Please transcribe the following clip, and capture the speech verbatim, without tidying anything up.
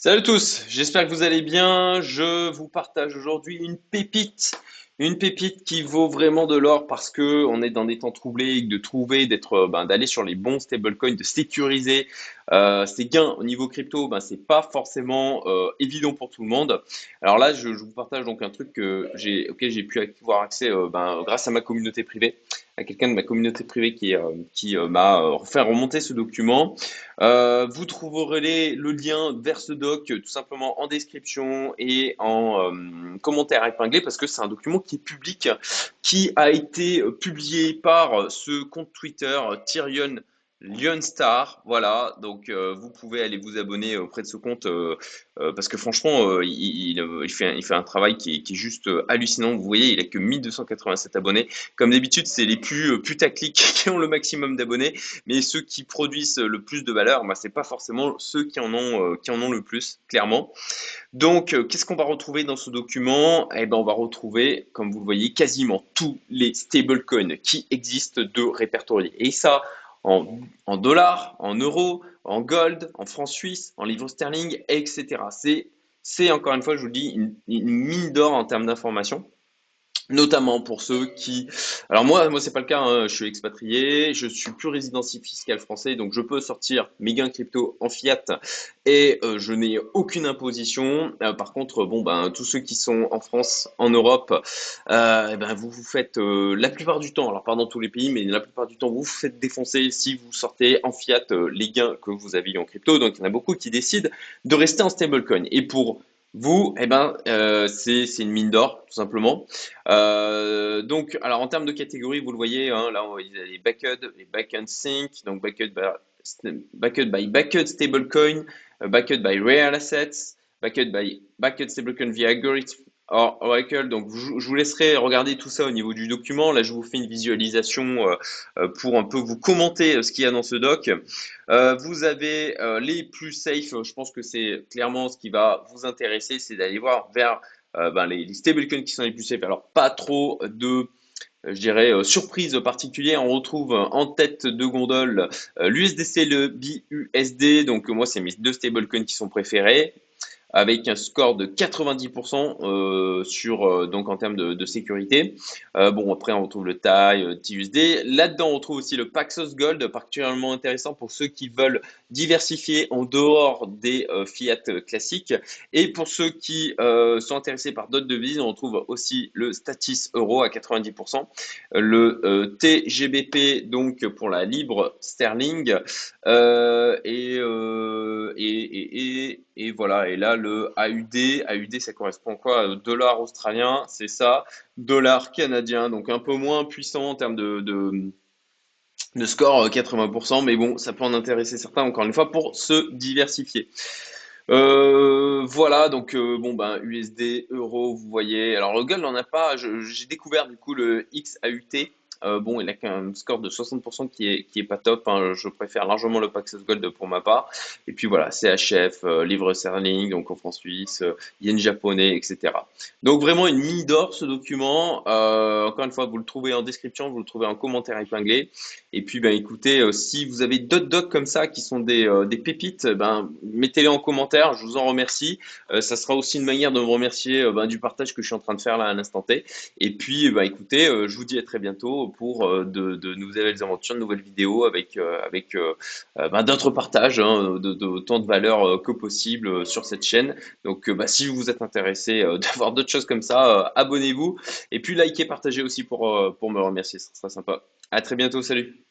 Salut tous, j'espère que vous allez bien. Je vous partage aujourd'hui une pépite, une pépite qui vaut vraiment de l'or parce que on est dans des temps troublés, de trouver, d'être, ben, d'aller sur les bons stablecoins, de sécuriser euh, ses gains au niveau crypto. Ben c'est pas forcément euh, évident pour tout le monde. Alors là, je, je vous partage donc un truc que j'ai, auquel j'ai pu avoir accès euh, ben, grâce à ma communauté privée. À quelqu'un de ma communauté privée qui, euh, qui euh, m'a euh, fait remonter ce document. Euh, vous trouverez les, le lien vers ce doc tout simplement en description et en euh, commentaire épinglé parce que c'est un document qui est public, qui a été publié par ce compte Twitter Tyrion. Lion Star, voilà, donc euh, vous pouvez aller vous abonner auprès de ce compte euh, euh, parce que franchement, euh, il, il, il, fait, il fait un travail qui est, qui est juste hallucinant. Vous voyez, il a que mille deux cent quatre-vingt-sept abonnés. Comme d'habitude, c'est les plus putaclic qui ont le maximum d'abonnés, mais ceux qui produisent le plus de valeur, bah, c'est pas forcément ceux qui en ont, euh, qui en ont le plus, clairement. Donc, euh, qu'est-ce qu'on va retrouver dans ce document? Eh ben, on va retrouver, comme vous le voyez, quasiment tous les stablecoins qui existent de répertoriés. Et ça, En, en dollars, en euros, en gold, en francs suisses, en livres sterling, et cetera. C'est, encore une fois, je vous le dis, une, une mine d'or en termes d'informations, notamment pour ceux qui… Alors moi, moi c'est pas le cas, hein. Je suis expatrié, je suis plus résident fiscal français, donc je peux sortir mes gains crypto en fiat et euh, je n'ai aucune imposition. Euh, par contre, bon ben tous ceux qui sont en France, en Europe, euh, et ben vous vous faites euh, la plupart du temps, alors pas dans tous les pays, mais la plupart du temps vous vous faites défoncer si vous sortez en fiat euh, les gains que vous avez en crypto. Donc il y en a beaucoup qui décident de rester en stablecoin. Et pour vous, eh ben, euh, c'est une mine d'or, tout simplement. Euh, donc, alors en termes de catégorie, vous le voyez, hein, là, il y a les backed, les backend sync, donc backed by, backed by backed stablecoin, backed by real assets, backed by backed stablecoin via algorithm or Oracle. Donc, je vous laisserai regarder tout ça au niveau du document. Là, je vous fais une visualisation euh, pour un peu vous commenter ce qu'il y a dans ce doc. Euh, vous avez euh, les plus safe, je pense que c'est clairement ce qui va vous intéresser, c'est d'aller voir vers euh, ben, les, les stablecoins qui sont les plus safe. Alors pas trop de, je dirais, euh, surprises particulières. On retrouve euh, en tête de gondole euh, l'U S D C, le B U S D, donc euh, moi c'est mes deux stablecoins qui sont préférés, avec un score de quatre-vingt-dix pour cent euh, sur, euh, donc en termes de, de sécurité. Euh, bon, après, on retrouve le T A I, euh, T U S D. Là-dedans, on retrouve aussi le Paxos Gold, particulièrement intéressant pour ceux qui veulent diversifier en dehors des euh, fiat classiques. Et pour ceux qui euh, sont intéressés par d'autres devises, on retrouve aussi le STATIS Euro à quatre-vingt-dix pour cent, le euh, T G B P, donc pour la libre sterling, euh, et, euh, et, et, et, et voilà, et là, le A U D, A U D ça correspond quoi? Dollar australien, c'est ça, dollar canadien, donc un peu moins puissant en termes de, de, de score, quatre-vingts pour cent, mais bon, ça peut en intéresser certains, encore une fois, pour se diversifier. Euh, voilà, donc euh, bon ben U S D, euro, vous voyez, alors le gold n'en a pas, j'ai découvert du coup le X A U T. Euh, bon, il a qu'un score de soixante pour cent qui est, qui est pas top, hein. Je préfère largement le Paxos Gold pour ma part. Et puis voilà, C H F, euh, livre sterling, donc en francs suisses, euh, yen japonais, et cetera. Donc vraiment une mine d'or ce document. Euh, encore une fois, vous le trouvez en description, vous le trouvez en commentaire épinglé. Et puis ben écoutez, euh, si vous avez d'autres docs comme ça qui sont des, euh, des pépites, ben mettez-les en commentaire, je vous en remercie. Euh, ça sera aussi une manière de me remercier euh, ben, du partage que je suis en train de faire là à l'instant T. Et puis ben écoutez, euh, je vous dis à très bientôt pour de, de nouvelles aventures, de nouvelles vidéos avec, euh, avec euh, bah, d'autres partages, hein, de, de autant de valeur euh, que possible euh, sur cette chaîne. Donc euh, bah, si vous êtes intéressé euh, d'avoir d'autres choses comme ça, euh, abonnez-vous et puis likez, partagez aussi pour, euh, pour me remercier, ça sera sympa. À très bientôt, salut.